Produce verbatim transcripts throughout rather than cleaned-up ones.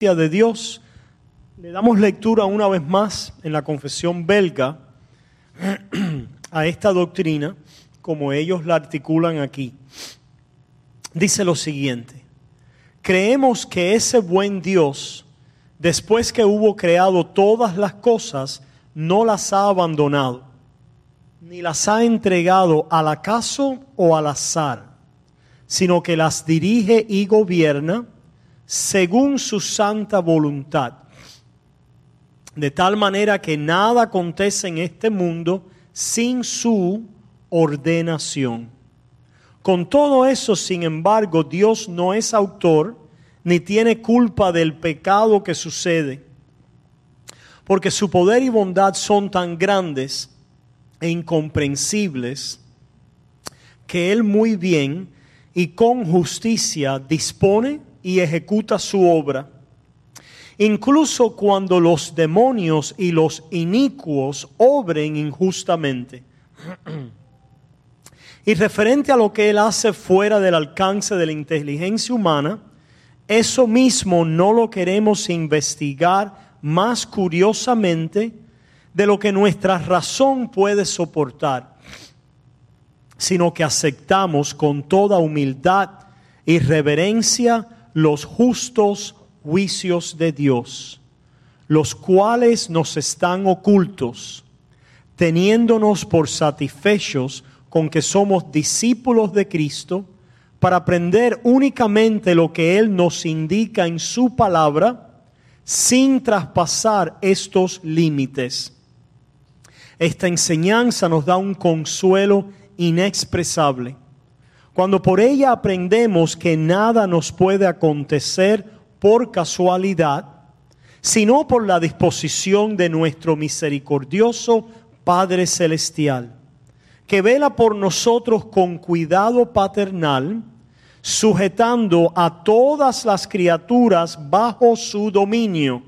De Dios. Le damos lectura una vez más en la Confesión Belga a esta doctrina como ellos la articulan aquí. Dice lo siguiente: creemos que ese buen Dios, después que hubo creado todas las cosas, no las ha abandonado, ni las ha entregado al acaso o al azar, sino que las dirige y gobierna según su santa voluntad, de tal manera que nada acontece en este mundo sin su ordenación. Con todo eso, sin embargo, Dios no es autor ni tiene culpa del pecado que sucede, porque su poder y bondad son tan grandes e incomprensibles que Él muy bien y con justicia dispone y ejecuta su obra. Incluso cuando los demonios y los inicuos obren injustamente. Y referente a lo que Él hace fuera del alcance de la inteligencia humana, eso mismo no lo queremos investigar más curiosamente de lo que nuestra razón puede soportar, sino que aceptamos con toda humildad y reverencia los justos juicios de Dios, los cuales nos están ocultos, teniéndonos por satisfechos con que somos discípulos de Cristo, para aprender únicamente lo que Él nos indica en su palabra, sin traspasar estos límites. Esta enseñanza nos da un consuelo inexpresable, cuando por ella aprendemos que nada nos puede acontecer por casualidad, sino por la disposición de nuestro misericordioso Padre Celestial, que vela por nosotros con cuidado paternal, sujetando a todas las criaturas bajo su dominio,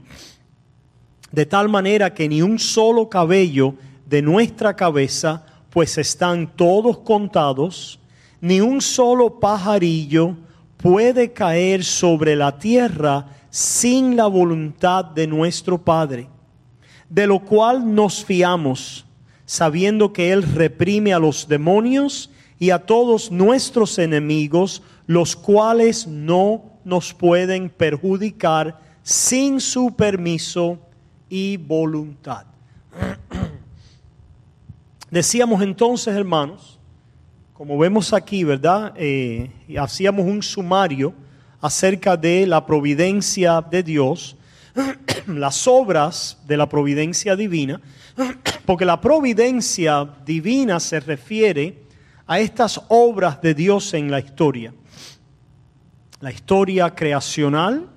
de tal manera que ni un solo cabello de nuestra cabeza, pues están todos contados, ni un solo pajarillo puede caer sobre la tierra sin la voluntad de nuestro Padre, de lo cual nos fiamos, sabiendo que Él reprime a los demonios y a todos nuestros enemigos, los cuales no nos pueden perjudicar sin su permiso y voluntad. Decíamos entonces, hermanos, como vemos aquí, ¿verdad? Eh, hacíamos un sumario acerca de la providencia de Dios, las obras de la providencia divina, porque la providencia divina se refiere a estas obras de Dios en la historia, la historia creacional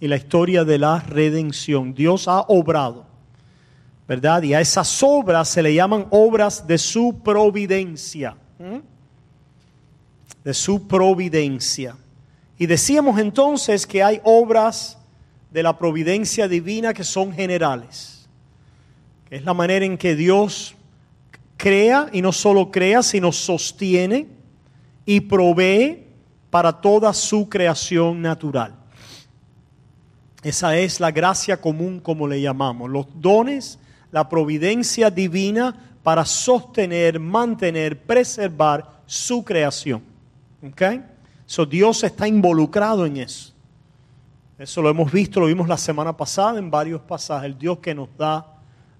y la historia de la redención. Dios ha obrado, ¿verdad? Y a esas obras se le llaman obras de su providencia. ¿Mm? De su providencia. Y decíamos entonces que hay obras de la providencia divina que son generales, que es la manera en que Dios crea, y no solo crea, sino sostiene y provee para toda su creación natural. Esa es la gracia común, como le llamamos, los dones, la providencia divina para sostener, mantener, preservar su creación. Okay. So, Dios está involucrado en eso. Eso lo hemos visto, lo vimos la semana pasada en varios pasajes. El Dios que nos da,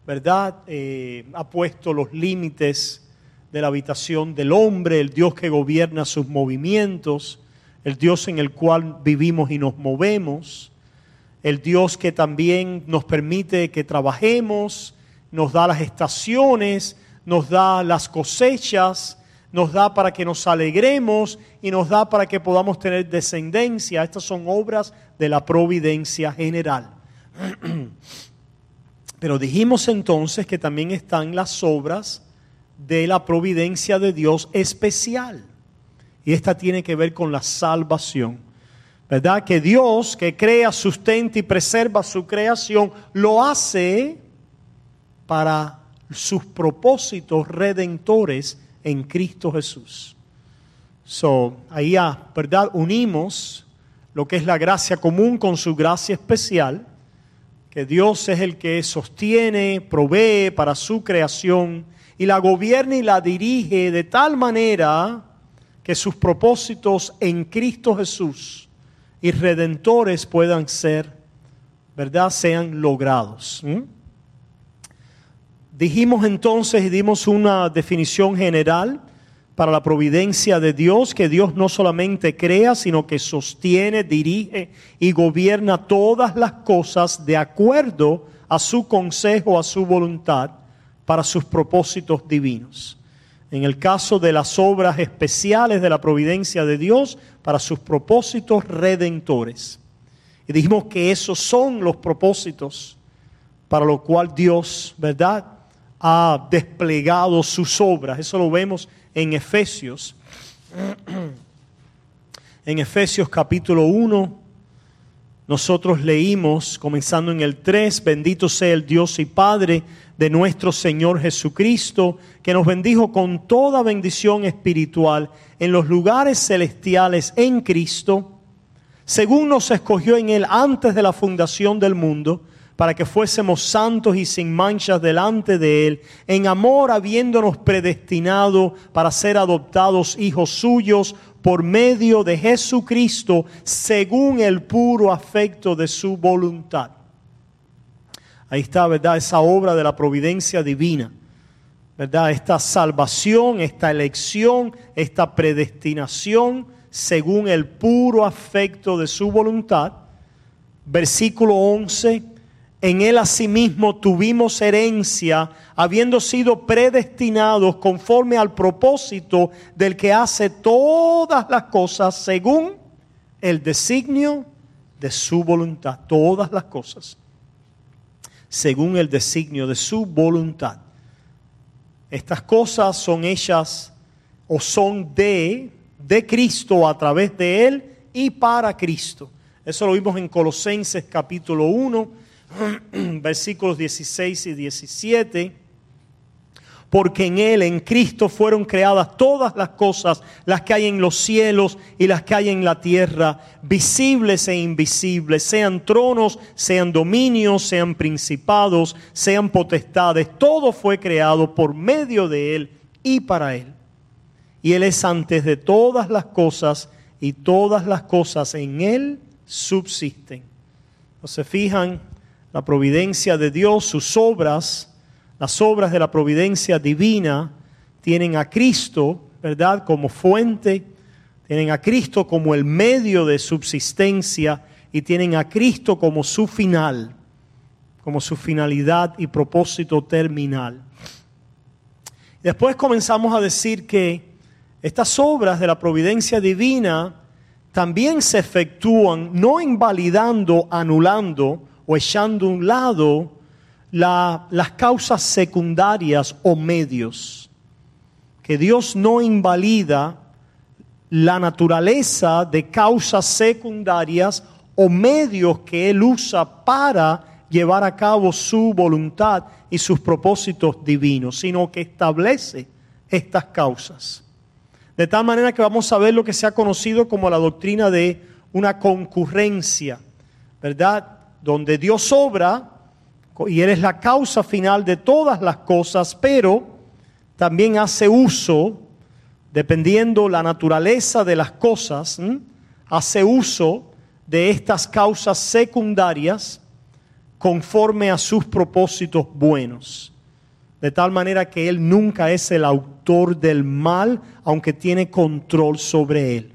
¿verdad? Eh, ha puesto los límites de la habitación del hombre, el Dios que gobierna sus movimientos, el Dios en el cual vivimos y nos movemos, el Dios que también nos permite que trabajemos, nos da las estaciones, nos da las cosechas, nos da para que nos alegremos y nos da para que podamos tener descendencia. Estas son obras de la providencia general. Pero dijimos entonces que también están las obras de la providencia de Dios especial. Y esta tiene que ver con la salvación, ¿verdad? Que Dios, que crea, sustenta y preserva su creación, lo hace para sus propósitos redentores en Cristo Jesús. So, ahí, ¿verdad? Unimos lo que es la gracia común con su gracia especial, que Dios es el que sostiene, provee para su creación y la gobierna y la dirige de tal manera que sus propósitos en Cristo Jesús y redentores puedan ser, ¿verdad?, sean logrados. ¿Mm? Dijimos entonces y dimos una definición general para la providencia de Dios, que Dios no solamente crea, sino que sostiene, dirige y gobierna todas las cosas de acuerdo a su consejo, a su voluntad, para sus propósitos divinos. En el caso de las obras especiales de la providencia de Dios, para sus propósitos redentores. Y dijimos que esos son los propósitos para lo cual Dios, ¿verdad?, ha desplegado sus obras. Eso lo vemos en Efesios, en Efesios capítulo uno, nosotros leímos, comenzando en el tres, bendito sea el Dios y Padre de nuestro Señor Jesucristo, que nos bendijo con toda bendición espiritual en los lugares celestiales en Cristo, según nos escogió en Él antes de la fundación del mundo, para que fuésemos santos y sin manchas delante de Él, en amor habiéndonos predestinado para ser adoptados hijos suyos por medio de Jesucristo, según el puro afecto de su voluntad. Ahí está, ¿verdad?, esa obra de la providencia divina, ¿verdad?, esta salvación, esta elección, esta predestinación, según el puro afecto de su voluntad. Versículo once. En Él asimismo tuvimos herencia, habiendo sido predestinados conforme al propósito del que hace todas las cosas según el designio de su voluntad. Todas las cosas según el designio de su voluntad. Estas cosas son hechas o son de, de Cristo, a través de Él y para Cristo. Eso lo vimos en Colosenses capítulo uno. Versículos dieciséis y diecisiete, porque en Él, en Cristo, fueron creadas todas las cosas, las que hay en los cielos y las que hay en la tierra, visibles e invisibles, sean tronos, sean dominios, sean principados, sean potestades, todo fue creado por medio de Él y para Él. Y Él es antes de todas las cosas, y todas las cosas en Él subsisten. ¿No se fijan? La providencia de Dios, sus obras, las obras de la providencia divina, tienen a Cristo, ¿verdad?, como fuente, tienen a Cristo como el medio de subsistencia y tienen a Cristo como su final, como su finalidad y propósito terminal. Después comenzamos a decir que estas obras de la providencia divina también se efectúan no invalidando, anulando, o echando a un lado la, las causas secundarias o medios. Que Dios no invalida la naturaleza de causas secundarias o medios que Él usa para llevar a cabo su voluntad y sus propósitos divinos, sino que establece estas causas. De tal manera que vamos a ver lo que se ha conocido como la doctrina de una concurrencia, ¿verdad?, donde Dios obra y Él es la causa final de todas las cosas, pero también hace uso, dependiendo la naturaleza de las cosas, ¿m? hace uso de estas causas secundarias conforme a sus propósitos buenos. De tal manera que Él nunca es el autor del mal, aunque tiene control sobre él.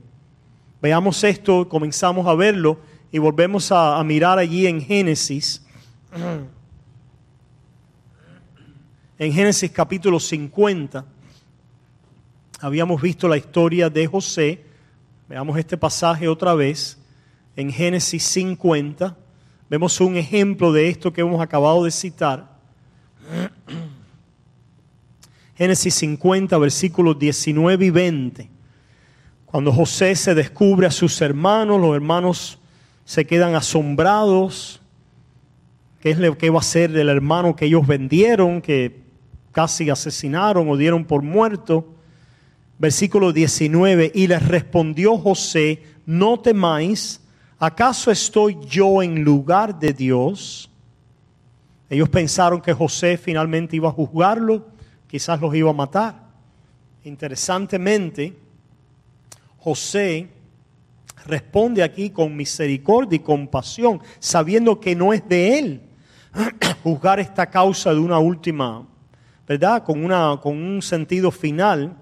Veamos esto, comenzamos a verlo. Y volvemos a, a mirar allí en Génesis, en Génesis capítulo cincuenta, habíamos visto la historia de José. Veamos este pasaje otra vez, en Génesis cincuenta, vemos un ejemplo de esto que hemos acabado de citar. Génesis cincuenta, versículos diecinueve y veinte, cuando José se descubre a sus hermanos, los hermanos se quedan asombrados. ¿Qué es lo que va a hacer el hermano que ellos vendieron, que casi asesinaron o dieron por muerto? Versículo diecinueve, y les respondió José, no temáis, ¿acaso estoy yo en lugar de Dios? Ellos pensaron que José finalmente iba a juzgarlo, quizás los iba a matar. Interesantemente, José responde aquí con misericordia y compasión, sabiendo que no es de él juzgar esta causa de una última, ¿verdad? Con, una, con un sentido final,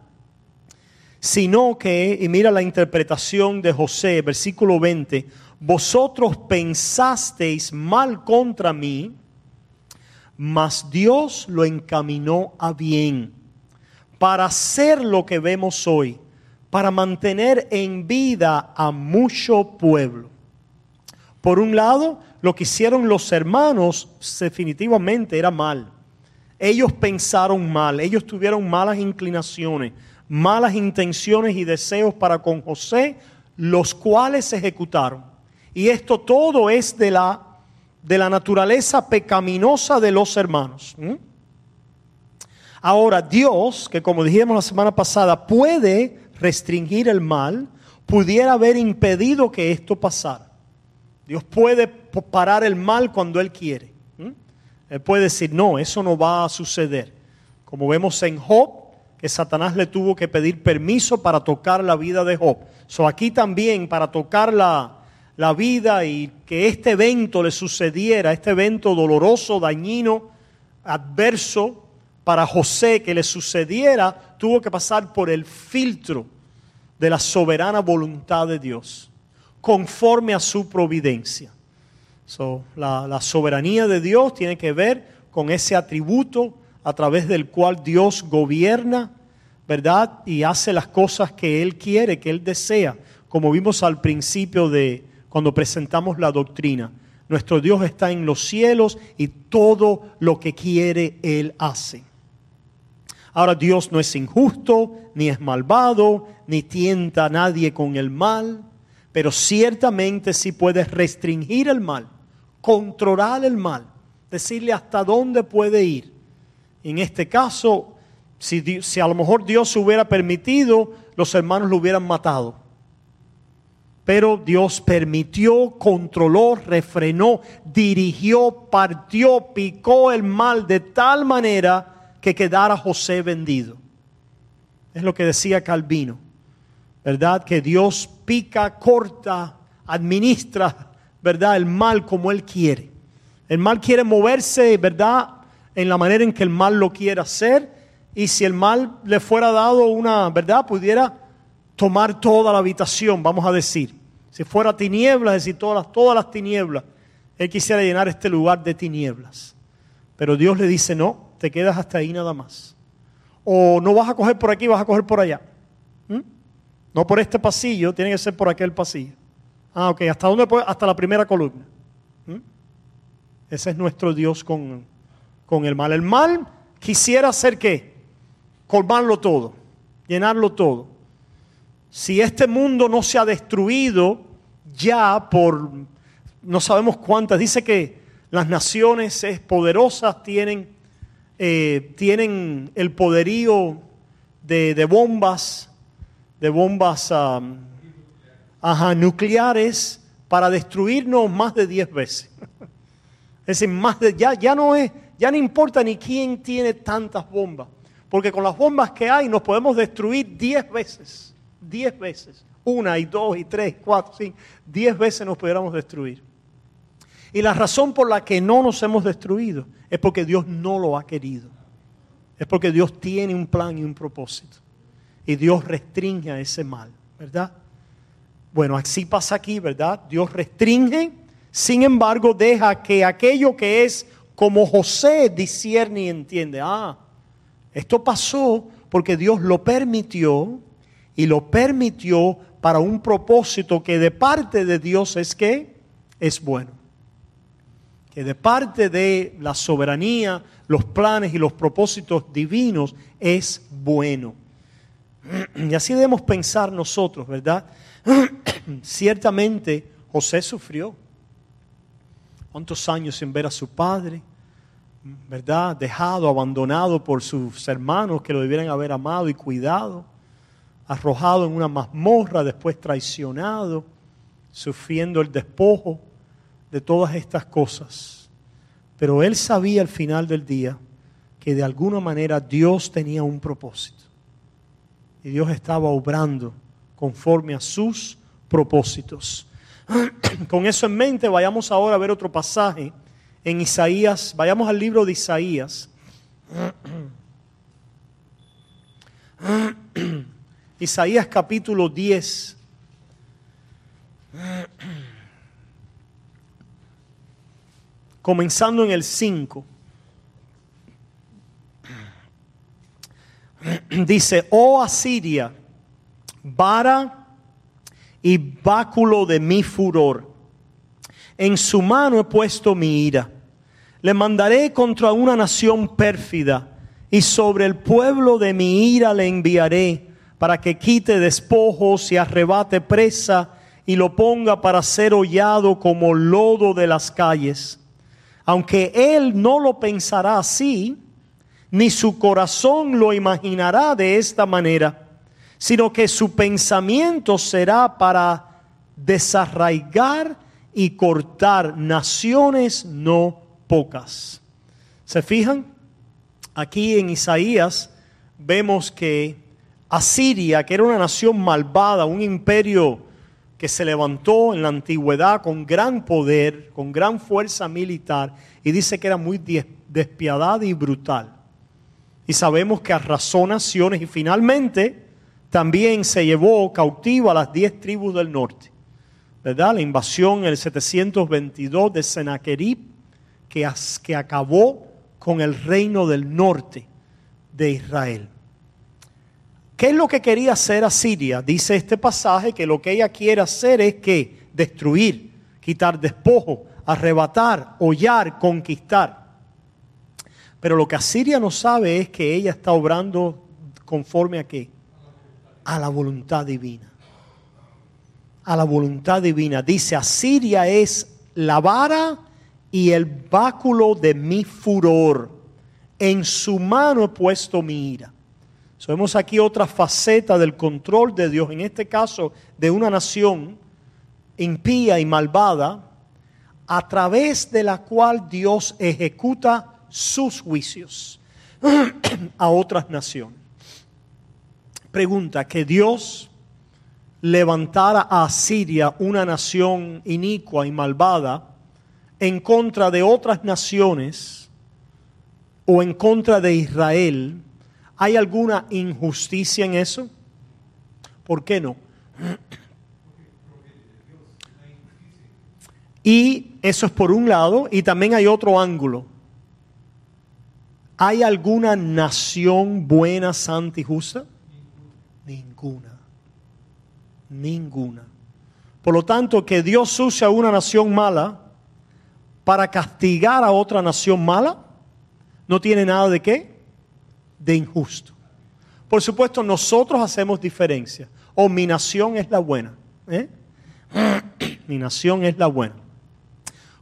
sino que, y mira la interpretación de José, versículo veinte, vosotros pensasteis mal contra mí, mas Dios lo encaminó a bien, para hacer lo que vemos hoy, para mantener en vida a mucho pueblo. Por un lado, lo que hicieron los hermanos definitivamente era mal. Ellos pensaron mal, ellos tuvieron malas inclinaciones, malas intenciones y deseos para con José, los cuales se ejecutaron. Y esto todo es de la, de la naturaleza pecaminosa de los hermanos. ¿Mm? Ahora, Dios, que como dijimos la semana pasada, puede restringir el mal, pudiera haber impedido que esto pasara. Dios puede parar el mal cuando Él quiere. ¿Mm? Él puede decir, no, eso no va a suceder. Como vemos en Job, que Satanás le tuvo que pedir permiso para tocar la vida de Job. So, aquí también, para tocar la, la vida y que este evento le sucediera, este evento doloroso, dañino, adverso para José que le sucediera, tuvo que pasar por el filtro de la soberana voluntad de Dios, conforme a su providencia. So, la, la soberanía de Dios tiene que ver con ese atributo a través del cual Dios gobierna, ¿verdad? Y hace las cosas que Él quiere, que Él desea. Como vimos al principio de cuando presentamos la doctrina. Nuestro Dios está en los cielos y todo lo que quiere Él hace. Ahora, Dios no es injusto, ni es malvado, ni tienta a nadie con el mal, pero ciertamente sí puede restringir el mal, controlar el mal, decirle hasta dónde puede ir. En este caso, si, si a lo mejor Dios hubiera permitido, los hermanos lo hubieran matado. Pero Dios permitió, controló, refrenó, dirigió, partió, picó el mal de tal manera que quedara José vendido. Es lo que decía Calvino, ¿verdad? Que Dios pica, corta, administra, ¿verdad? El mal como Él quiere. El mal quiere moverse, ¿verdad? En la manera en que el mal lo quiera hacer, y si el mal le fuera dado una verdad, pudiera tomar toda la habitación, vamos a decir. Si fuera tinieblas, es decir, todas las, todas las tinieblas, Él quisiera llenar este lugar de tinieblas. Pero Dios le dice, no, te quedas hasta ahí nada más. O no vas a coger por aquí, vas a coger por allá. ¿Mm? No por este pasillo, tiene que ser por aquel pasillo. Ah, ok, ¿hasta dónde puedo? Hasta la primera columna. ¿Mm? Ese es nuestro Dios con... con el mal. El mal quisiera hacer ¿qué? Colmarlo todo, llenarlo todo. Si este mundo no se ha destruido ya por no sabemos cuántas, dice que las naciones poderosas tienen, eh, tienen el poderío de, de bombas, de bombas um, ajá, nucleares para destruirnos más de diez veces. Es decir, más de, ya, ya no es... Ya no importa ni quién tiene tantas bombas, porque con las bombas que hay nos podemos destruir diez veces, diez veces, una y dos y tres, cuatro, cinco, diez veces nos pudiéramos destruir. Y la razón por la que no nos hemos destruido es porque Dios no lo ha querido, es porque Dios tiene un plan y un propósito, y Dios restringe a ese mal, ¿verdad? Bueno, así pasa aquí, ¿verdad? Dios restringe, sin embargo deja que aquello que es como José discierne y entiende, ah, esto pasó porque Dios lo permitió y lo permitió para un propósito que de parte de Dios es que es bueno. Que de parte de la soberanía, los planes y los propósitos divinos es bueno. Y así debemos pensar nosotros, ¿verdad? Ciertamente José sufrió. ¿Cuántos años sin ver a su padre? ¿Verdad? Dejado, abandonado por sus hermanos que lo debieran haber amado y cuidado. Arrojado en una mazmorra, después traicionado. sufriendo el despojo de todas estas cosas. Pero él sabía al final del día que de alguna manera Dios tenía un propósito. Y Dios estaba obrando conforme a sus propósitos. Con eso en mente, vayamos ahora a ver otro pasaje en Isaías. Vayamos al libro de Isaías. Isaías capítulo diez. Comenzando en el cinco. Dice: oh Asiria, vara y báculo de mi furor, en su mano he puesto mi ira. Le mandaré contra una nación pérfida, y sobre el pueblo de mi ira le enviaré, para que quite despojos y arrebate presa, y lo ponga para ser hollado como lodo de las calles. Aunque él no lo pensará así, ni su corazón lo imaginará de esta manera, sino que su pensamiento será para desarraigar y cortar naciones no pocas. ¿Se fijan? Aquí en Isaías vemos que Asiria, que era una nación malvada, un imperio que se levantó en la antigüedad con gran poder, con gran fuerza militar, y dice que era muy despiadada y brutal. Y sabemos que arrasó naciones y finalmente también se llevó cautiva a las diez tribus del norte, ¿verdad? La invasión en el setecientos veintidós de Senaquerib que, que acabó con el reino del norte de Israel. ¿Qué es lo que quería hacer Asiria? Dice este pasaje que lo que ella quiere hacer es que destruir, quitar despojo, arrebatar, hollar, conquistar. Pero lo que Asiria no sabe es que ella está obrando conforme a qué? A la voluntad divina. A la voluntad divina. Dice: Asiria es la vara y el báculo de mi furor. En su mano he puesto mi ira. So, vemos aquí otra faceta del control de Dios. En este caso, de una nación impía y malvada, a través de la cual Dios ejecuta sus juicios a otras naciones. Pregunta: que Dios levantara a Asiria, una nación inicua y malvada, en contra de otras naciones o en contra de Israel, ¿hay alguna injusticia en eso? ¿Por qué no? Y eso es por un lado, y también hay otro ángulo. ¿Hay alguna nación buena, santa y justa? Ninguna. Ninguna. Por lo tanto, que Dios use a una nación mala para castigar a otra nación mala, no tiene nada de qué, de injusto. Por supuesto, nosotros hacemos diferencia. O mi nación es la buena. ¿eh? Mi nación es la buena.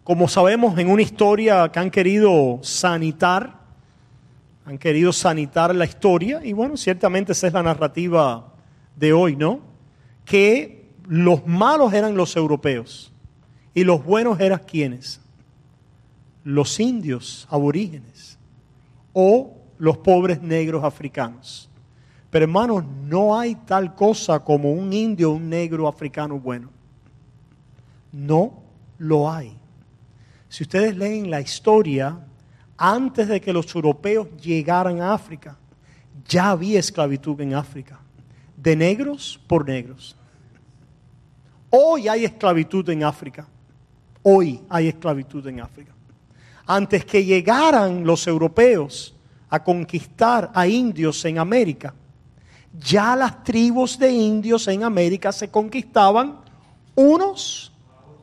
Como sabemos, en una historia que han querido sanitar, Han querido sanitar la historia, y bueno, ciertamente esa es la narrativa de hoy, ¿no? Que los malos eran los europeos, y los buenos eran ¿quiénes? Los indios aborígenes, o los pobres negros africanos. Pero hermanos, no hay tal cosa como un indio o un negro africano bueno. No lo hay. Si ustedes leen la historia, antes de que los europeos llegaran a África, ya había esclavitud en África, de negros por negros. Hoy hay esclavitud en África. Hoy hay esclavitud en África. Antes que llegaran los europeos a conquistar a indios en América, ya las tribus de indios en América se conquistaban unos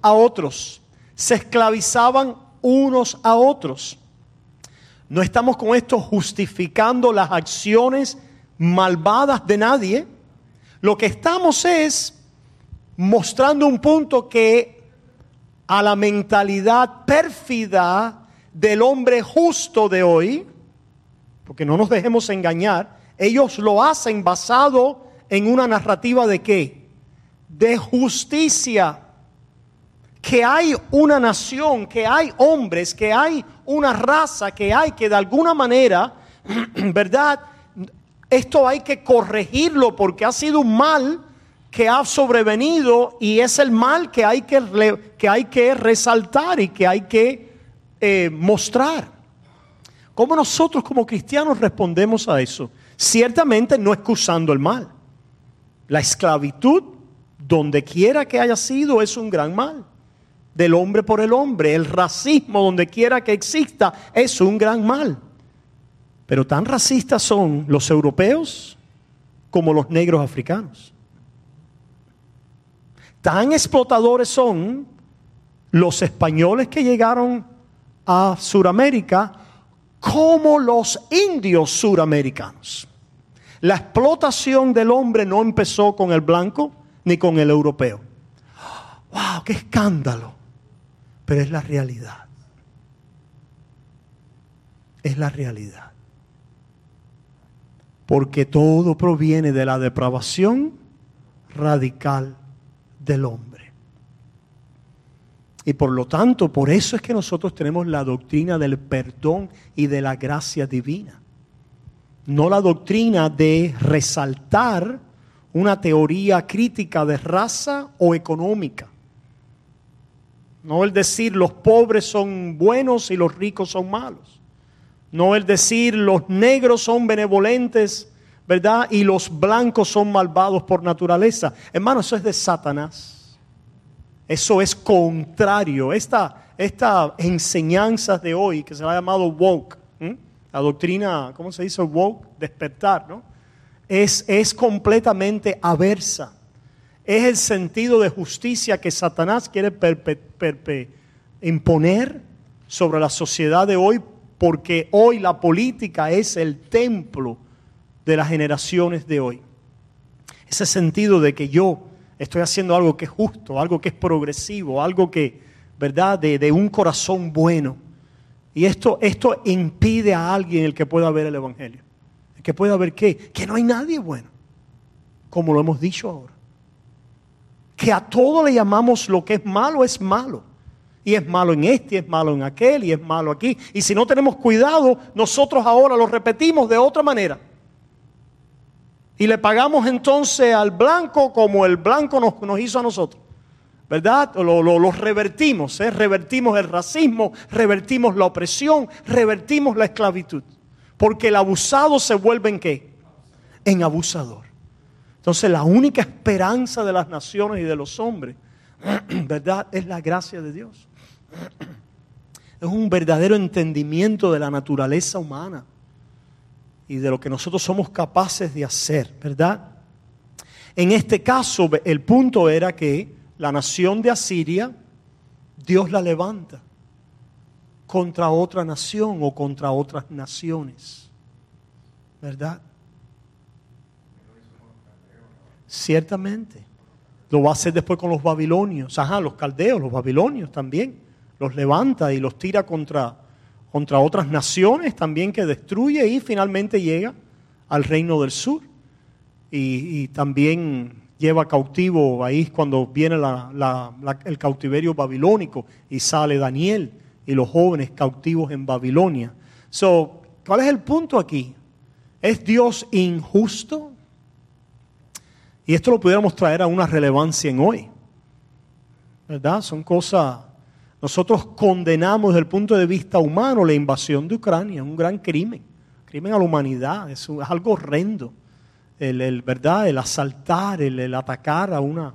a otros, se esclavizaban unos a otros. No estamos con esto justificando las acciones malvadas de nadie. Lo que estamos es mostrando un punto que a la mentalidad pérfida del hombre justo de hoy, porque no nos dejemos engañar, ellos lo hacen basado en una narrativa de ¿qué? De justicia. que hay una nación, que hay hombres, que hay una raza, que hay que de alguna manera, ¿verdad? Esto hay que corregirlo porque ha sido un mal que ha sobrevenido y es el mal que hay que, que, hay que resaltar y que hay que eh, mostrar. ¿Cómo nosotros como cristianos respondemos a eso? Ciertamente no excusando el mal. La esclavitud, donde quiera que haya sido, es un gran mal. Del hombre por el hombre, el racismo, donde quiera que exista, es un gran mal. Pero tan racistas son los europeos como los negros africanos. Tan explotadores son los españoles que llegaron a Sudamérica como los indios suramericanos. La explotación del hombre no empezó con el blanco ni con el europeo. ¡Wow! ¡Qué escándalo! Pero es la realidad. Es la realidad. Porque todo proviene de la depravación radical del hombre. Y por lo tanto, por eso es que nosotros tenemos la doctrina del perdón y de la gracia divina. No la doctrina de resaltar una teoría crítica de raza o económica. No el decir los pobres son buenos y los ricos son malos. No el decir los negros son benevolentes, ¿verdad? Y los blancos son malvados por naturaleza. Hermano, eso es de Satanás. Eso es contrario. Esta, esta enseñanza de hoy, que se la ha llamado woke, ¿eh? la doctrina, ¿cómo se dice? Woke, despertar, ¿no? Es, es completamente aversa. Es el sentido de justicia que Satanás quiere perpe, perpe, imponer sobre la sociedad de hoy, porque hoy la política es el templo de las generaciones de hoy. Ese sentido de que yo estoy haciendo algo que es justo, algo que es progresivo, algo que, ¿verdad?, de, de un corazón bueno. Y esto, esto impide a alguien el que pueda ver el Evangelio. El que pueda ver ¿qué? Que no hay nadie bueno, como lo hemos dicho ahora. Que a todo le llamamos lo que es malo es malo. Y es malo en este, y es malo en aquel, y es malo aquí. Y si no tenemos cuidado, nosotros ahora lo repetimos de otra manera. Y le pagamos entonces al blanco como el blanco nos, nos hizo a nosotros, ¿verdad? Lo, lo, lo revertimos, ¿eh? Revertimos el racismo, revertimos la opresión, revertimos la esclavitud. Porque el abusado se vuelve ¿en qué? En abusador. Entonces la única esperanza de las naciones y de los hombres, ¿verdad?, es la gracia de Dios. Es un verdadero entendimiento de la naturaleza humana y de lo que nosotros somos capaces de hacer, ¿verdad? En este caso, el punto era que la nación de Asiria, Dios la levanta contra otra nación o contra otras naciones, ¿verdad? Ciertamente. Lo va a hacer después con los babilonios. Ajá, los caldeos, los babilonios también. Los levanta y los tira contra... contra otras naciones también que destruye y finalmente llega al reino del sur. Y, y también lleva cautivo ahí cuando viene la, la, la, el cautiverio babilónico y sale Daniel y los jóvenes cautivos en Babilonia. So, ¿cuál es el punto aquí? ¿Es Dios injusto? Y esto lo pudiéramos traer a una relevancia en hoy, ¿verdad? Son cosas... Nosotros condenamos desde el punto de vista humano la invasión de Ucrania, un gran crimen, crimen a la humanidad, es, un, es algo horrendo, el, el, ¿verdad? El asaltar, el, el atacar a una,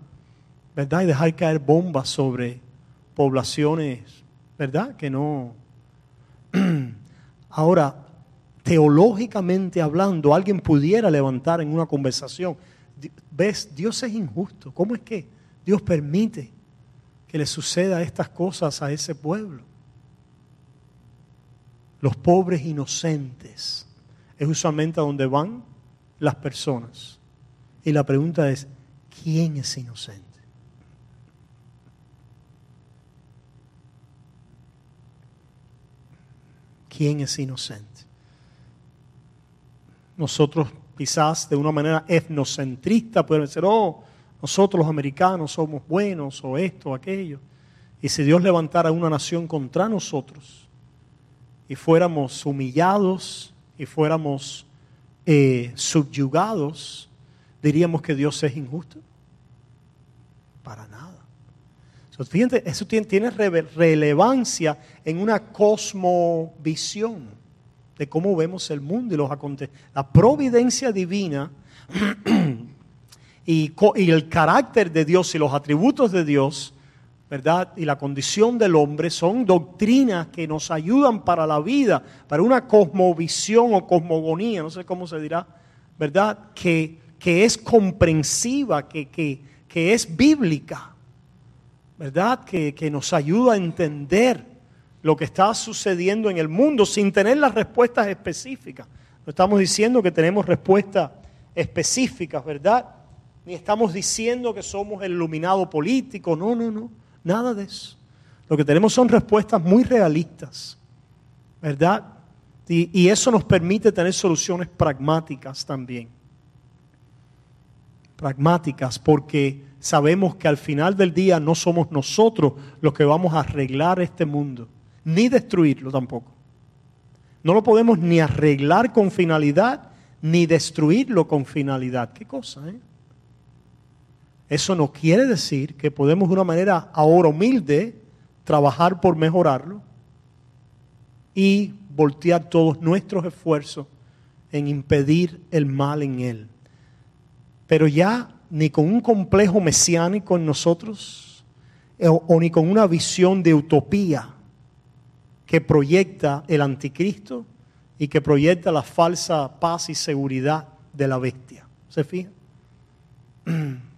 ¿verdad? Y dejar caer bombas sobre poblaciones, ¿verdad? Que no... Ahora, teológicamente hablando, alguien pudiera levantar en una conversación, ¿ves? Dios es injusto, ¿cómo es que Dios permite que le suceda estas cosas a ese pueblo? Los pobres inocentes es usualmente a donde van las personas. Y la pregunta es, ¿quién es inocente? ¿Quién es inocente? Nosotros quizás de una manera etnocentrista podemos decir, oh, nosotros los americanos somos buenos o esto o aquello. Y si Dios levantara una nación contra nosotros y fuéramos humillados y fuéramos eh, subyugados, ¿diríamos que Dios es injusto? Para nada. Entonces, fíjense, eso tiene, tiene relevancia en una cosmovisión de cómo vemos el mundo y los acontecimientos. La providencia divina y, y el carácter de Dios y los atributos de Dios, ¿verdad? Y la condición del hombre son doctrinas que nos ayudan para la vida, para una cosmovisión o cosmogonía, no sé cómo se dirá, ¿verdad? Que, que es comprensiva, que, que, que es bíblica, ¿verdad? Que, que nos ayuda a entender lo que está sucediendo en el mundo sin tener las respuestas específicas. No estamos diciendo que tenemos respuestas específicas, ¿verdad? Ni estamos diciendo que somos el iluminado político, no, no, no. Nada de eso. Lo que tenemos son respuestas muy realistas, ¿verdad? Y, y eso nos permite tener soluciones pragmáticas también. Pragmáticas, porque sabemos que al final del día no somos nosotros los que vamos a arreglar este mundo, ni destruirlo tampoco. No lo podemos ni arreglar con finalidad, ni destruirlo con finalidad. ¿Qué cosa, eh? Eso no quiere decir que podemos de una manera ahora humilde trabajar por mejorarlo y voltear todos nuestros esfuerzos en impedir el mal en él. Pero ya ni con un complejo mesiánico en nosotros o, o ni con una visión de utopía que proyecta el anticristo y que proyecta la falsa paz y seguridad de la bestia. ¿Se fijan?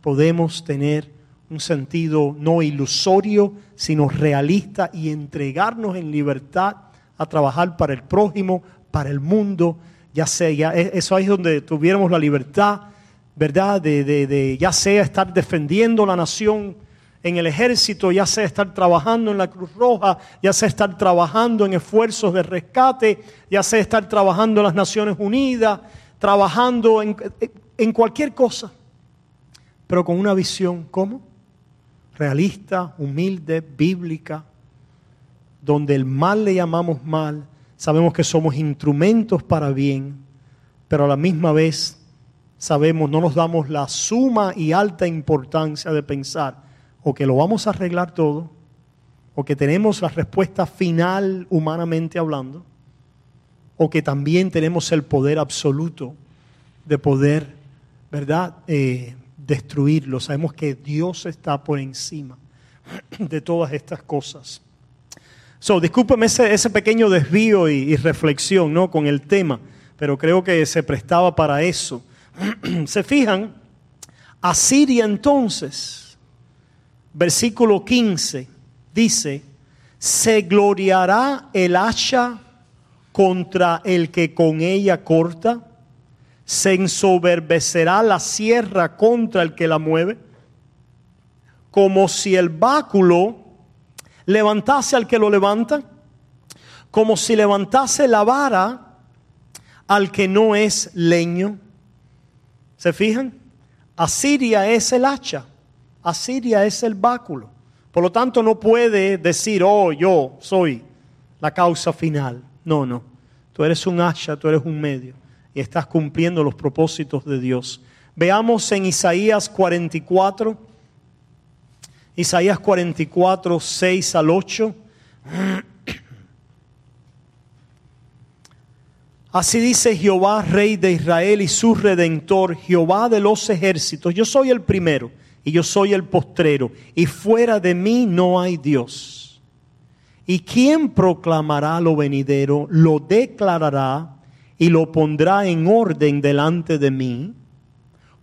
Podemos tener un sentido no ilusorio, sino realista y entregarnos en libertad a trabajar para el prójimo, para el mundo. Ya sea, ya, eso es donde tuviéramos la libertad, ¿verdad? De, de, de ya sea estar defendiendo la nación en el ejército, ya sea estar trabajando en la Cruz Roja, ya sea estar trabajando en esfuerzos de rescate, ya sea estar trabajando en las Naciones Unidas, trabajando en, en cualquier cosa. Pero con una visión, ¿cómo? Realista, humilde, bíblica, donde el mal le llamamos mal, sabemos que somos instrumentos para bien, pero a la misma vez sabemos, no nos damos la suma y alta importancia de pensar o que lo vamos a arreglar todo, o que tenemos la respuesta final humanamente hablando, o que también tenemos el poder absoluto de poder, ¿verdad?, eh, destruirlo. Sabemos que Dios está por encima de todas estas cosas. So, discúlpeme ese, ese pequeño desvío y, y reflexión, ¿no?, con el tema, pero creo que se prestaba para eso. Se fijan, Asiria entonces, versículo quince, dice: se gloriará el hacha contra el que con ella corta, se ensoberbecerá la sierra contra el que la mueve, como si el báculo levantase al que lo levanta, como si levantase la vara al que no es leño. ¿Se fijan? Asiria es el hacha, Asiria es el báculo. Por lo tanto, no puede decir, oh, yo soy la causa final. No, no. Tú eres un hacha, tú eres un medio. Y estás cumpliendo los propósitos de Dios. Veamos en Isaías cuarenta y cuatro, Isaías cuarenta y cuatro, seis al ocho. Así dice Jehová, Rey de Israel y su Redentor, Jehová de los ejércitos: yo soy el primero y yo soy el postrero, y fuera de mí no hay Dios. ¿Y quién proclamará lo venidero? Lo declarará y lo pondrá en orden delante de mí,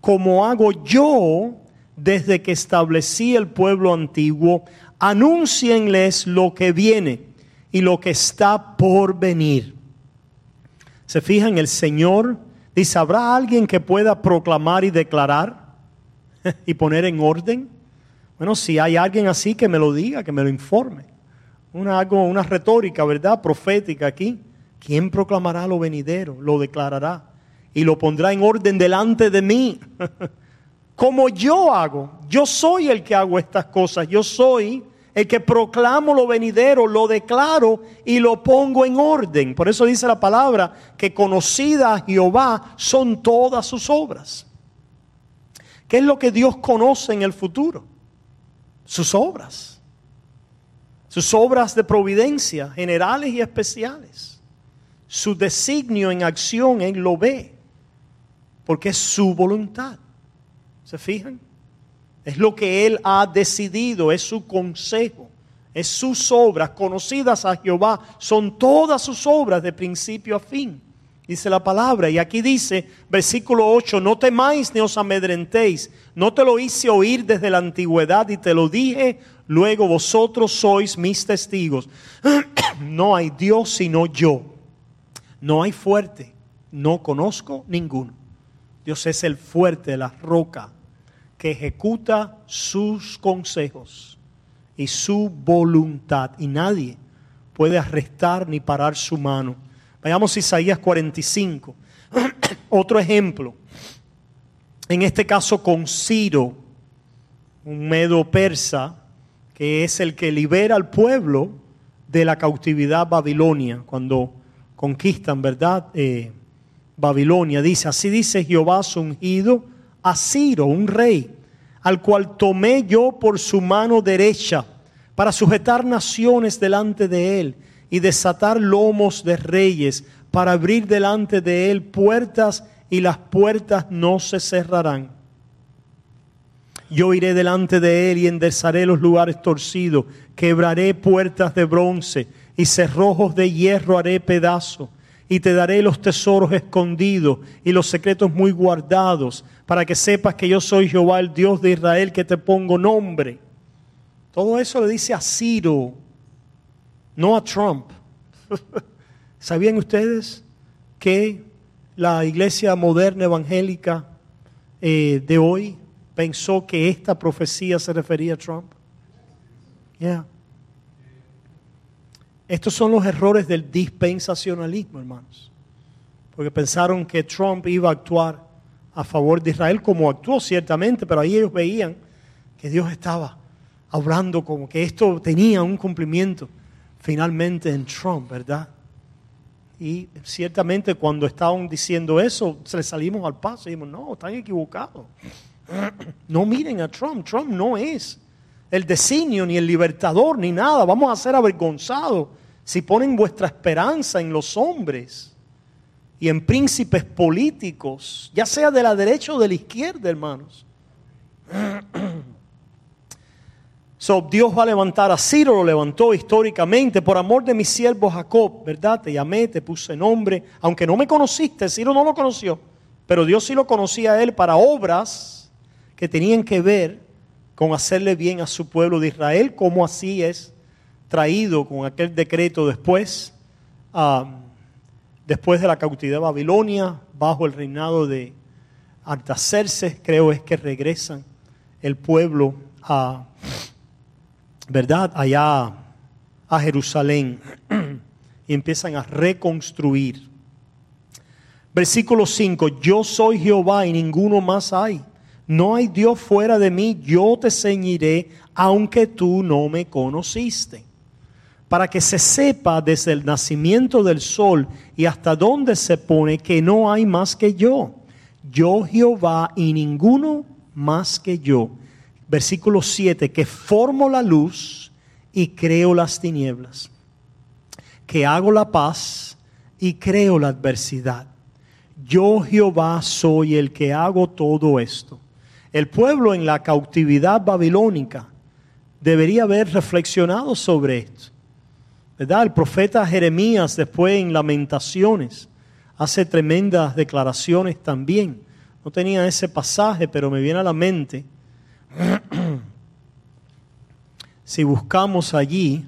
como hago yo desde que establecí el pueblo antiguo. Anúncienles lo que viene y lo que está por venir. Se fijan, el Señor dice: ¿habrá alguien que pueda proclamar y declarar y poner en orden? Bueno, si hay alguien así, que me lo diga, que me lo informe. Una, algo, una retórica, ¿verdad?, profética aquí. ¿Quién proclamará lo venidero? Lo declarará y lo pondrá en orden delante de mí. Como yo hago, yo soy el que hago estas cosas, yo soy el que proclamo lo venidero, lo declaro y lo pongo en orden. Por eso dice la palabra que conocida a Jehová son todas sus obras. ¿Qué es lo que Dios conoce en el futuro? Sus obras. Sus obras de providencia, generales y especiales. Su designio en acción, Él lo ve, porque es su voluntad. ¿Se fijan? Es lo que Él ha decidido, es su consejo, es sus obras. Conocidas a Jehová son todas sus obras de principio a fin, dice la palabra. Y aquí dice, versículo ocho, no temáis ni os amedrentéis, no te lo hice oír desde la antigüedad y te lo dije, luego vosotros sois mis testigos. No hay Dios sino yo, no hay fuerte, no conozco ninguno. Dios es el fuerte, la roca, que ejecuta sus consejos y su voluntad, y nadie puede arrestar ni parar su mano. Vayamos a Isaías cuarenta y cinco, otro ejemplo, en este caso con Ciro, un medo persa, que es el que libera al pueblo de la cautividad babilonia, cuando conquistan, ¿verdad?, eh, Babilonia. Dice, así dice Jehová su ungido, a Ciro, un rey, al cual tomé yo por su mano derecha, para sujetar naciones delante de él, y desatar lomos de reyes, para abrir delante de él puertas, y las puertas no se cerrarán. Yo iré delante de él y enderezaré los lugares torcidos, quebraré puertas de bronce, y cerrojos de hierro haré pedazo, y te daré los tesoros escondidos y los secretos muy guardados, para que sepas que yo soy Jehová, el Dios de Israel, que te pongo nombre. Todo eso le dice a Ciro, no a Trump. ¿Sabían ustedes que la iglesia moderna evangélica eh, de hoy pensó que esta profecía se refería a Trump? Yeah. Estos son los errores del dispensacionalismo, hermanos. Porque pensaron que Trump iba a actuar a favor de Israel, como actuó ciertamente, pero ahí ellos veían que Dios estaba hablando, como que esto tenía un cumplimiento finalmente en Trump, ¿verdad? Y ciertamente cuando estaban diciendo eso, se les salimos al paso y dijimos, no, están equivocados. No miren a Trump, Trump no es el designio, ni el libertador, ni nada. Vamos a ser avergonzados si ponen vuestra esperanza en los hombres y en príncipes políticos, ya sea de la derecha o de la izquierda, hermanos. So, Dios va a levantar a Ciro, lo levantó históricamente, por amor de mi siervo Jacob, ¿verdad? Te llamé, te puse nombre, aunque no me conociste. Ciro no lo conoció, pero Dios sí lo conocía a él para obras que tenían que ver con hacerle bien a su pueblo de Israel, como así es traído con aquel decreto después, uh, después de la cautividad de Babilonia, bajo el reinado de Artaxerxes, creo es que regresan el pueblo a, ¿verdad?, allá a Jerusalén y empiezan a reconstruir. Versículo cinco, yo soy Jehová y ninguno más hay. No hay Dios fuera de mí, yo te ceñiré, aunque tú no me conociste. Para que se sepa desde el nacimiento del sol y hasta donde se pone que no hay más que yo. Yo Jehová y ninguno más que yo. Versículo siete, que formo la luz y creo las tinieblas. Que hago la paz y creo la adversidad. Yo Jehová soy el que hago todo esto. El pueblo en la cautividad babilónica debería haber reflexionado sobre esto, ¿verdad? El profeta Jeremías, después en Lamentaciones, hace tremendas declaraciones también. No tenía ese pasaje, pero me viene a la mente. Si buscamos allí,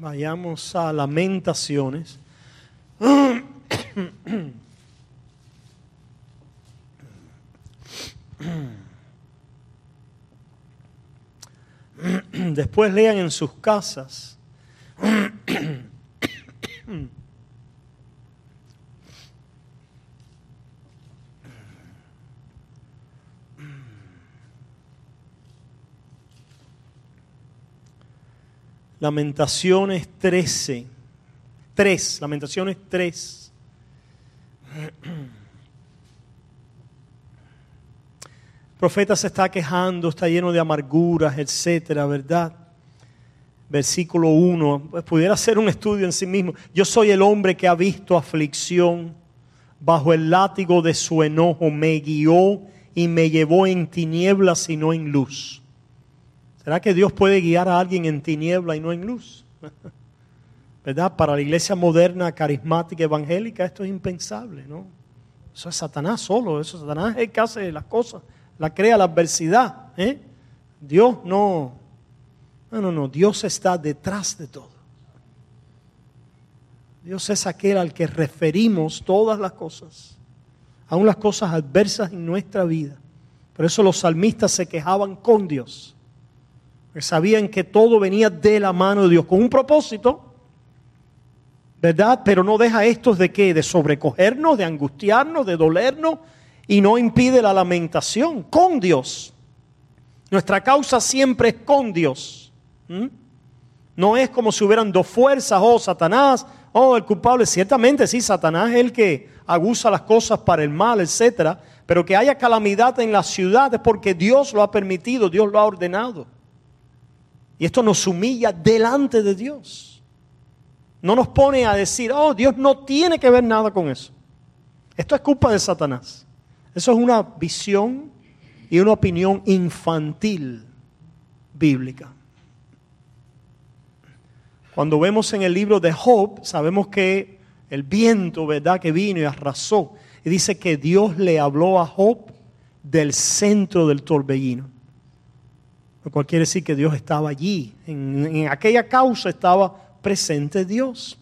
vayamos a Lamentaciones. Después lean en sus casas Lamentaciones trece. tres. Lamentaciones tres. El profeta se está quejando, está lleno de amarguras, etcétera, ¿verdad? Versículo uno, pues pudiera ser un estudio en sí mismo. Yo soy el hombre que ha visto aflicción, bajo el látigo de su enojo me guió y me llevó en tinieblas y no en luz. ¿Será que Dios puede guiar a alguien en tiniebla y no en luz? ¿Verdad? Para la iglesia moderna, carismática, evangélica, esto es impensable, ¿no? Eso es Satanás solo, eso es Satanás el que hace las cosas. La crea la adversidad, ¿eh? Dios no, no, no, no, Dios está detrás de todo. Dios es aquel al que referimos todas las cosas, aun las cosas adversas en nuestra vida. Por eso los salmistas se quejaban con Dios, porque sabían que todo venía de la mano de Dios, con un propósito, ¿verdad? Pero no deja estos de qué, de sobrecogernos, de angustiarnos, de dolernos, y no impide la lamentación con Dios. Nuestra causa siempre es con Dios. ¿Mm? No es como si hubieran dos fuerzas, oh Satanás, oh el culpable. Ciertamente sí, Satanás es el que aguza las cosas para el mal, etcétera. Pero que haya calamidad en la ciudad es porque Dios lo ha permitido, Dios lo ha ordenado. Y esto nos humilla delante de Dios. No nos pone a decir, oh Dios no tiene que ver nada con eso. Esto es culpa de Satanás. Eso es una visión y una opinión infantil bíblica. Cuando vemos en el libro de Job, sabemos que el viento, ¿verdad?, que vino y arrasó. Y dice que Dios le habló a Job del centro del torbellino. Lo cual quiere decir que Dios estaba allí. En, en aquella causa estaba presente Dios.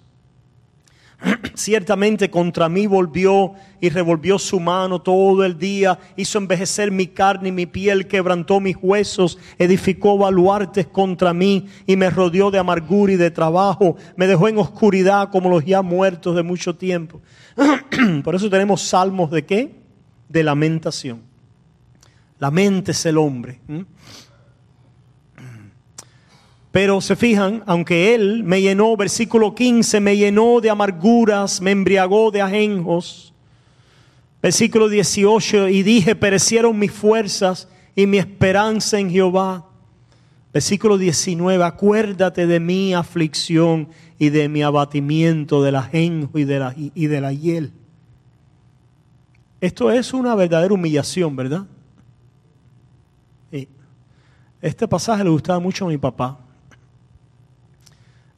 Ciertamente contra mí volvió y revolvió su mano todo el día, hizo envejecer mi carne y mi piel, quebrantó mis huesos, edificó baluartes contra mí y me rodeó de amargura y de trabajo, me dejó en oscuridad como los ya muertos de mucho tiempo. Por eso tenemos salmos de ¿qué? De lamentación. Lamentes el hombre. ¿Mm? Pero se fijan, aunque él me llenó, versículo quince, me llenó de amarguras, me embriagó de ajenjos. Versículo dieciocho, y dije, perecieron mis fuerzas y mi esperanza en Jehová. Versículo diecinueve, acuérdate de mi aflicción y de mi abatimiento, del ajenjo y de la, y de la hiel. Esto es una verdadera humillación, ¿verdad? Sí. Este pasaje le gustaba mucho a mi papá.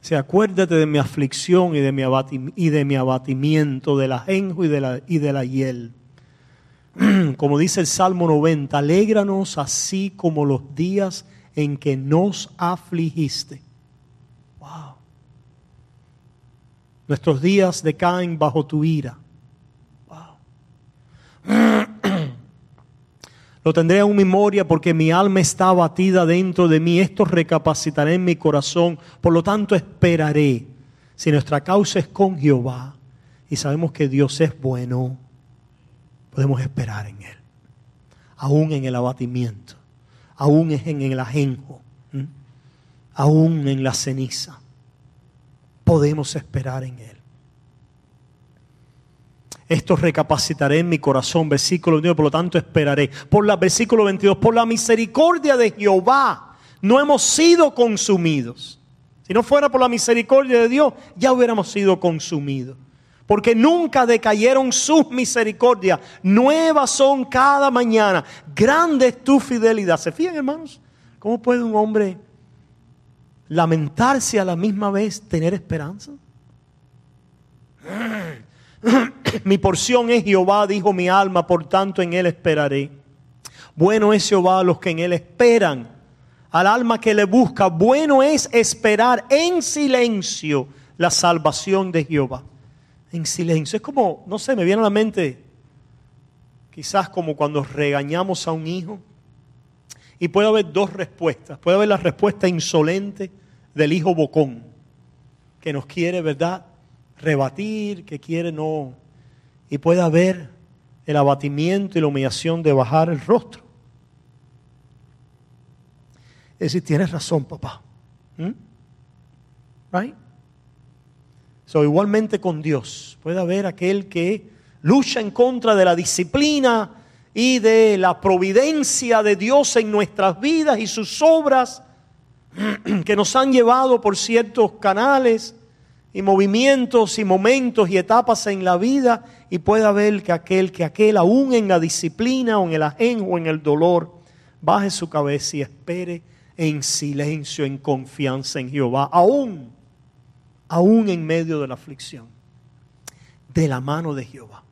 O sea, acuérdate de mi aflicción y de mi, abatim- y de mi abatimiento, del ajenjo y de la, y de la hiel. Como dice el Salmo noventa, alégranos así como los días en que nos afligiste. Wow. Nuestros días decaen bajo tu ira. Wow. Lo tendré aún en memoria porque mi alma está abatida dentro de mí. Esto recapacitaré en mi corazón. Por lo tanto esperaré. Si nuestra causa es con Jehová y sabemos que Dios es bueno, podemos esperar en Él. Aún en el abatimiento. Aún en el ajenjo. ¿Mm? Aún en la ceniza. Podemos esperar en Él. Esto recapacitaré en mi corazón, versículo veintidós, por lo tanto esperaré. Por la, versículo veintidós, por la misericordia de Jehová no hemos sido consumidos. Si no fuera por la misericordia de Dios, ya hubiéramos sido consumidos. Porque nunca decayeron sus misericordias. Nuevas son cada mañana. Grande es tu fidelidad. ¿Se fijan, hermanos? ¿Cómo puede un hombre lamentarse a la misma vez tener esperanza? Mi porción es Jehová, dijo mi alma, por tanto en Él esperaré. Bueno es Jehová a los que en Él esperan, al alma que le busca. Bueno es esperar en silencio la salvación de Jehová. En silencio. Es como, no sé, me viene a la mente, quizás como cuando regañamos a un hijo. Y puede haber dos respuestas. Puede haber la respuesta insolente del hijo bocón, que nos quiere, ¿verdad?, rebatir, que quiere no, y puede haber el abatimiento y la humillación de bajar el rostro. Es decir, tienes razón, papá. ¿Mm? Right? So, igualmente con Dios. Puede haber aquel que lucha en contra de la disciplina y de la providencia de Dios en nuestras vidas y sus obras que nos han llevado por ciertos canales y movimientos y momentos y etapas en la vida, y puede haber que aquel, que aquel aún en la disciplina o en el ajenjo, en el dolor, baje su cabeza y espere en silencio, en confianza en Jehová, aún, aún en medio de la aflicción, de la mano de Jehová.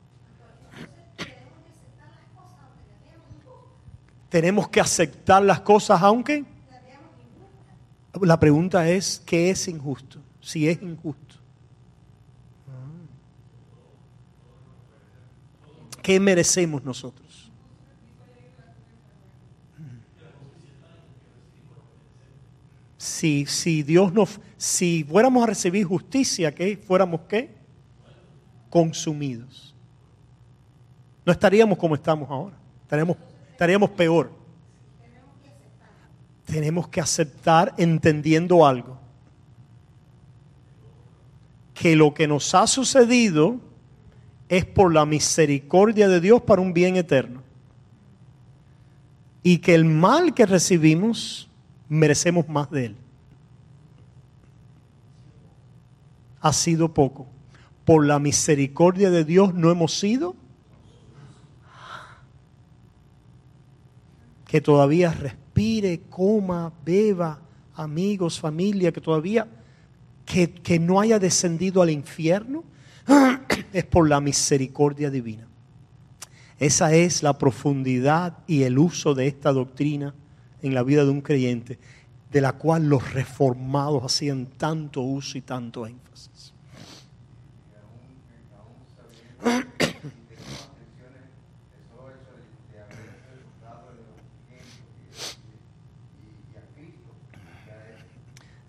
Tenemos que aceptar las cosas aunque... La pregunta es, ¿qué es injusto? Si es injusto. ¿Qué merecemos nosotros? Si, si Dios nos... Si fuéramos a recibir justicia, ¿qué? ¿Fuéramos qué? Consumidos. No estaríamos como estamos ahora. Estaríamos, estaríamos peor. Tenemos que aceptar entendiendo algo. Que lo que nos ha sucedido es por la misericordia de Dios para un bien eterno. Y que el mal que recibimos merecemos más de él. Ha sido poco. Por la misericordia de Dios no hemos sido. Que todavía respire, coma, beba, amigos, familia, que todavía... Que, que no haya descendido al infierno es por la misericordia divina. Esa es la profundidad y el uso de esta doctrina en la vida de un creyente, de la cual los reformados hacían tanto uso y tanto énfasis.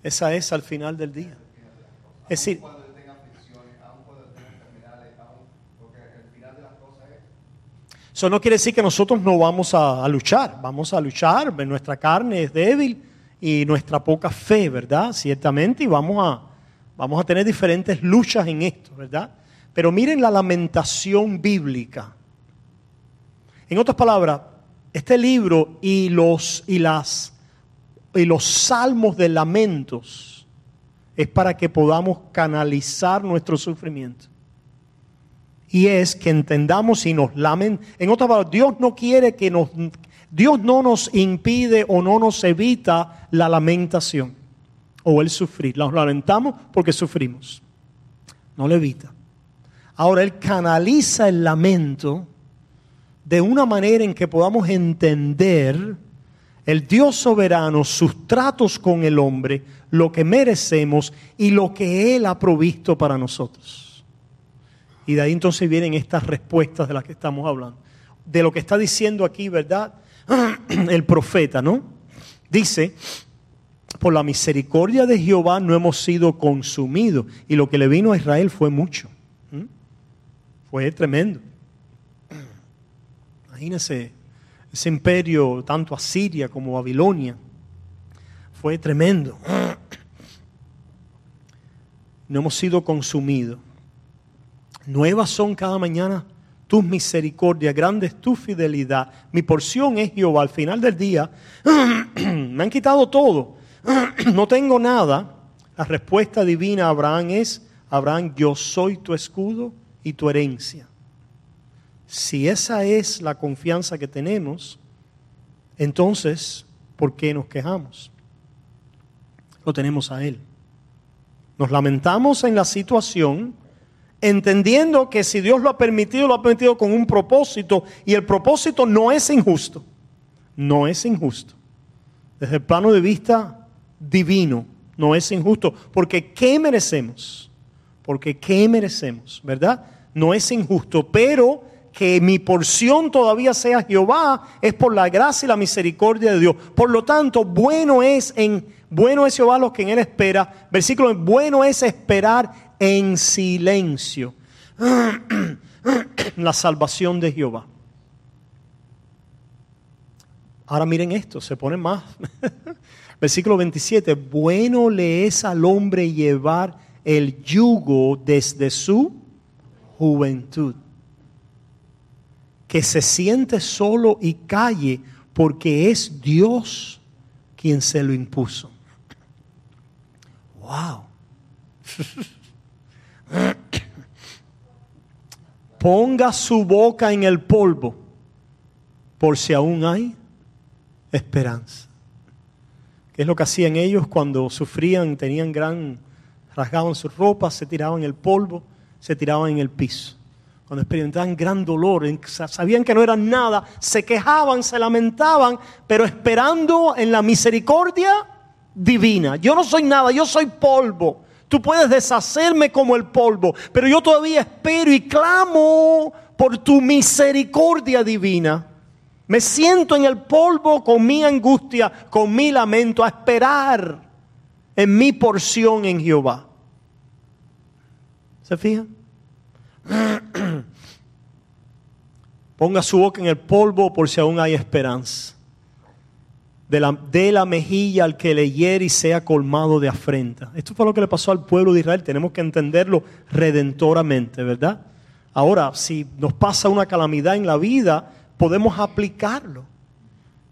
Esa es al final del día. Es decir, cuando yo tenga aflicciones, aun cuando yo tenga enfermedades, porque el final de las cosas es... Eso no quiere decir que nosotros no vamos a, a luchar, vamos a luchar, nuestra carne es débil y nuestra poca fe, ¿verdad? Ciertamente, y vamos a, vamos a tener diferentes luchas en esto, ¿verdad? Pero miren la lamentación bíblica. En otras palabras, este libro y los y las y los salmos de lamentos es para que podamos canalizar nuestro sufrimiento. Y es que entendamos y nos lamen. En otras palabras, Dios no quiere que nos... Dios no nos impide o no nos evita la lamentación o el sufrir. Nos lamentamos porque sufrimos. No lo evita. Ahora, Él canaliza el lamento de una manera en que podamos entender... El Dios soberano, sus tratos con el hombre, lo que merecemos y lo que Él ha provisto para nosotros. Y de ahí entonces vienen estas respuestas de las que estamos hablando. De lo que está diciendo aquí, ¿verdad? El profeta, ¿no? Dice, por la misericordia de Jehová no hemos sido consumidos. Y lo que le vino a Israel fue mucho. ¿Mm? Fue tremendo. Imagínense. Ese imperio, tanto Asiria como Babilonia, fue tremendo. No hemos sido consumidos. Nuevas son cada mañana tus misericordias, grande es tu fidelidad. Mi porción es Jehová. Al final del día, me han quitado todo. No tengo nada. La respuesta divina a Abraham es, Abraham, yo soy tu escudo y tu herencia. Si esa es la confianza que tenemos, entonces, ¿por qué nos quejamos? Lo tenemos a Él. Nos lamentamos en la situación, entendiendo que si Dios lo ha permitido, lo ha permitido con un propósito, y el propósito no es injusto. No es injusto. Desde el plano de vista divino, no es injusto. Porque ¿qué merecemos? Porque ¿qué merecemos? ¿Verdad? No es injusto, pero... que mi porción todavía sea Jehová, es por la gracia y la misericordia de Dios. Por lo tanto, bueno es, en, bueno es Jehová los que en Él espera. Versículo, bueno es esperar en silencio la salvación de Jehová. Ahora miren esto, se pone más. Versículo veintisiete, bueno le es al hombre llevar el yugo desde su juventud, que se siente solo y calle, porque es Dios quien se lo impuso. Wow. Ponga su boca en el polvo, por si aún hay esperanza. ¿Qué es lo que hacían ellos cuando sufrían, tenían gran, rasgaban sus ropas, se tiraban el polvo, se tiraban en el piso? Cuando experimentaban gran dolor, sabían que no eran nada, se quejaban, se lamentaban, pero esperando en la misericordia divina. Yo no soy nada, yo soy polvo. Tú puedes deshacerme como el polvo, pero yo todavía espero y clamo por tu misericordia divina. Me siento en el polvo con mi angustia, con mi lamento, a esperar en mi porción en Jehová. ¿Se fijan? Ponga su boca en el polvo por si aún hay esperanza. De la, de la mejilla al que le hiere y sea colmado de afrenta. Esto fue lo que le pasó al pueblo de Israel. Tenemos que entenderlo redentoramente, ¿verdad? Ahora, si nos pasa una calamidad en la vida, podemos aplicarlo.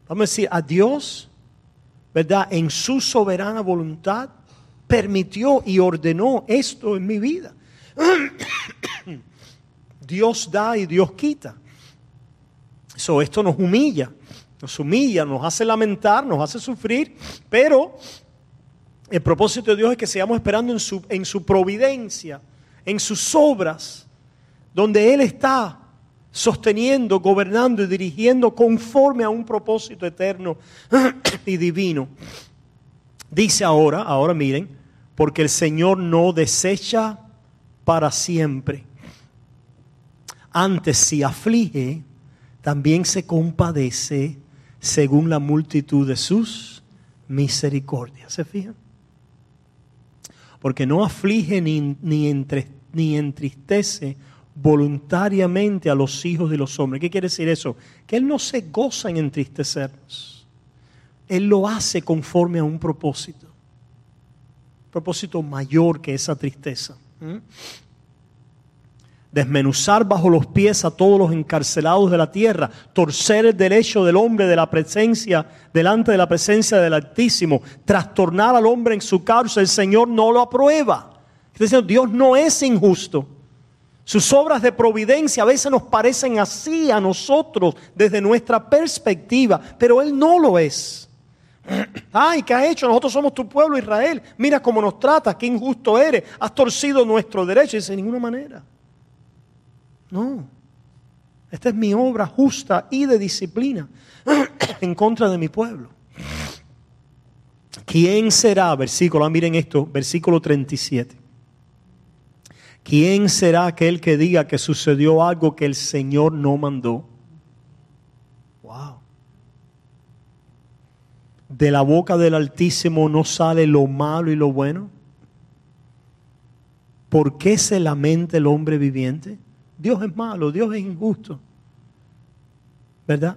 Vamos a decir, a Dios, ¿verdad?, en su soberana voluntad, permitió y ordenó esto en mi vida. Dios da y Dios quita. So, esto nos humilla. Nos humilla, nos hace lamentar, nos hace sufrir, pero el propósito de Dios es que sigamos esperando en su, en su providencia, en sus obras, donde Él está sosteniendo, gobernando y dirigiendo conforme a un propósito eterno y divino. Dice ahora, ahora miren, porque el Señor no desecha para siempre. Antes, si aflige, también se compadece según la multitud de sus misericordias. ¿Se fijan? Porque no aflige ni, ni, entre, ni entristece voluntariamente a los hijos de los hombres. ¿Qué quiere decir eso? Que Él no se goza en entristecernos. Él lo hace conforme a un propósito. Un propósito mayor que esa tristeza. ¿Mm? Desmenuzar bajo los pies a todos los encarcelados de la tierra, torcer el derecho del hombre de la presencia, delante de la presencia del Altísimo, trastornar al hombre en su cárcel, el Señor no lo aprueba. Está diciendo, Dios no es injusto. Sus obras de providencia a veces nos parecen así a nosotros desde nuestra perspectiva, pero Él no lo es. Ay, ¿qué has hecho? Nosotros somos tu pueblo, Israel. Mira cómo nos tratas, qué injusto eres. Has torcido nuestro derecho. Y dice, de ninguna manera. No, esta es mi obra justa y de disciplina en contra de mi pueblo. ¿Quién será? Versículo, ah, miren esto, versículo treinta y siete. ¿Quién será aquel que diga que sucedió algo que el Señor no mandó? Wow. De la boca del Altísimo no sale lo malo y lo bueno. ¿Por qué se lamenta el hombre viviente? Dios es malo, Dios es injusto, ¿verdad?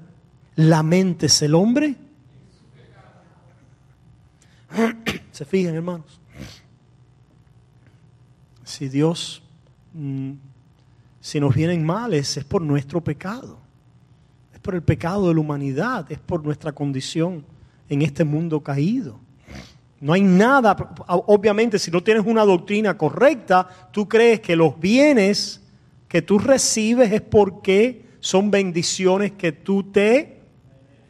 Laméntese el hombre. Se fijan, hermanos. Si Dios, mmm, si nos vienen males, es por nuestro pecado. Es por el pecado de la humanidad, es por nuestra condición en este mundo caído. No hay nada, obviamente, si no tienes una doctrina correcta, tú crees que los bienes que tú recibes es porque son bendiciones que tú te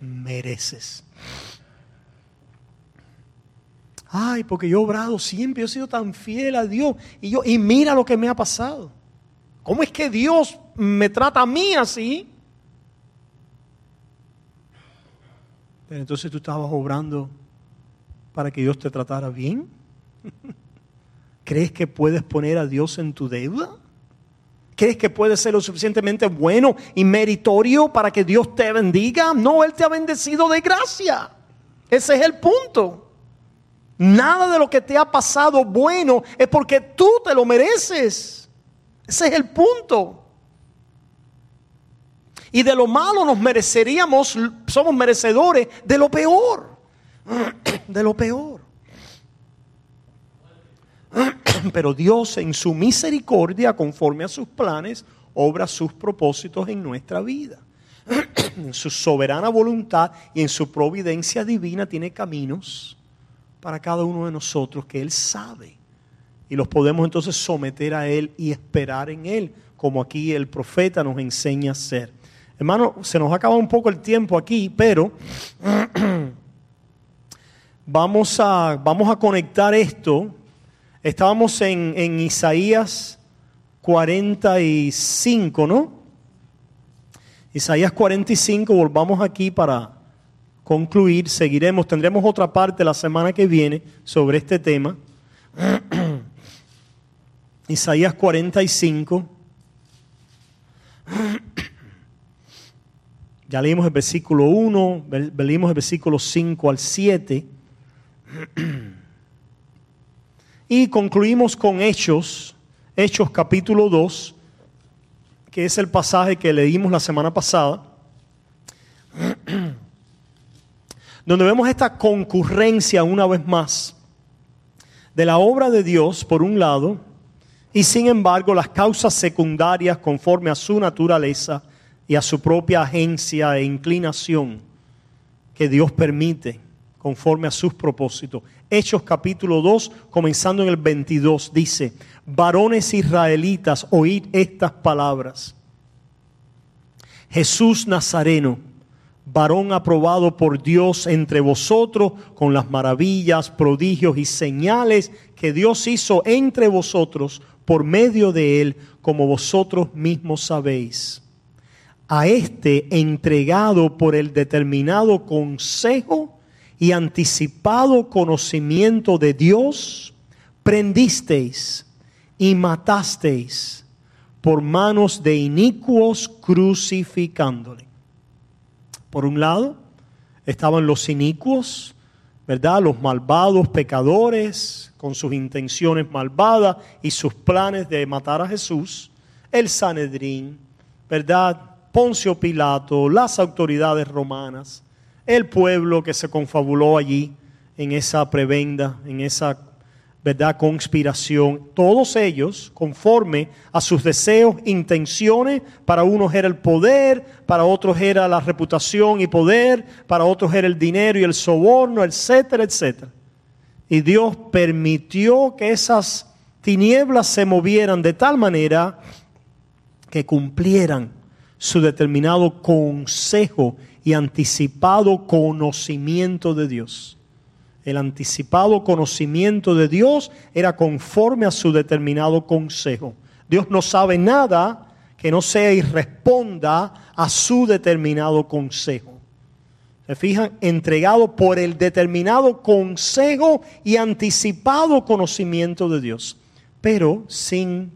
mereces. Ay, porque yo he obrado siempre, yo he sido tan fiel a Dios. Y, yo, y mira lo que me ha pasado. ¿Cómo es que Dios me trata a mí así? Pero entonces tú estabas obrando para que Dios te tratara bien. ¿Crees que puedes poner a Dios en tu deuda? ¿Crees que puedes ser lo suficientemente bueno y meritorio para que Dios te bendiga? No, Él te ha bendecido de gracia. Ese es el punto. Nada de lo que te ha pasado bueno es porque tú te lo mereces. Ese es el punto. y de lo malo nos mereceríamos, somos merecedores de lo peor, de lo peor. Pero Dios, en su misericordia, conforme a sus planes, obra sus propósitos en nuestra vida. En su soberana voluntad y en su providencia divina tiene caminos para cada uno de nosotros que Él sabe. Y los podemos entonces someter a Él y esperar en Él, como aquí el profeta nos enseña a hacer. Hermano, se nos ha acabado un poco el tiempo aquí, pero vamos a, vamos a conectar esto. Estábamos en, en Isaías cuarenta y cinco, ¿no? Isaías cuarenta y cinco, volvamos aquí para concluir. Seguiremos, tendremos otra parte la semana que viene sobre este tema. Isaías cuarenta y cinco. Ya leímos el versículo uno, leímos el versículo cinco al siete. Y concluimos con Hechos, Hechos capítulo dos, que es el pasaje que leímos la semana pasada, donde vemos esta concurrencia una vez más de la obra de Dios por un lado y sin embargo las causas secundarias conforme a su naturaleza y a su propia agencia e inclinación que Dios permite conforme a sus propósitos. Hechos capítulo dos, comenzando en el veintidós, dice: varones israelitas, oíd estas palabras. Jesús Nazareno, varón aprobado por Dios entre vosotros, con las maravillas, prodigios y señales que Dios hizo entre vosotros por medio de él, como vosotros mismos sabéis. A este, entregado por el determinado consejo y anticipado conocimiento de Dios, prendisteis y matasteis por manos de inicuos, crucificándole. Por un lado estaban los inicuos, ¿verdad? Los malvados pecadores con sus intenciones malvadas y sus planes de matar a Jesús. El Sanedrín, ¿verdad? Poncio Pilato, las autoridades romanas. El pueblo que se confabuló allí en esa prebenda, en esa, ¿verdad?, conspiración. Todos ellos, conforme a sus deseos, intenciones, para unos era el poder, para otros era la reputación y poder, para otros era el dinero y el soborno, etcétera, etcétera. Y Dios permitió que esas tinieblas se movieran de tal manera que cumplieran su determinado consejo y anticipado conocimiento de Dios. El anticipado conocimiento de Dios era conforme a su determinado consejo. Dios no sabe nada que no sea y responda a su determinado consejo. ¿Se fijan? Entregado por el determinado consejo y anticipado conocimiento de Dios. Pero sin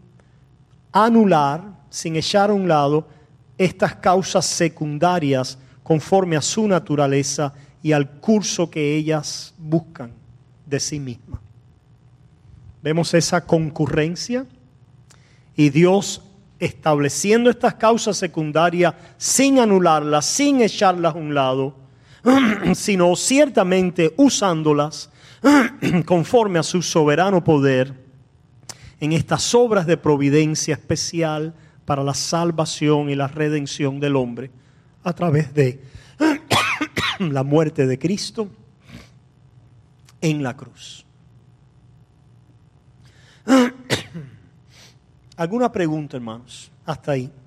anular, sin echar a un lado estas causas secundarias conforme a su naturaleza y al curso que ellas buscan de sí mismas. Vemos esa concurrencia y Dios estableciendo estas causas secundarias sin anularlas, sin echarlas a un lado, sino ciertamente usándolas conforme a su soberano poder en estas obras de providencia especial para la salvación y la redención del hombre, a través de la muerte de Cristo en la cruz. ¿Alguna pregunta, hermanos? Hasta ahí.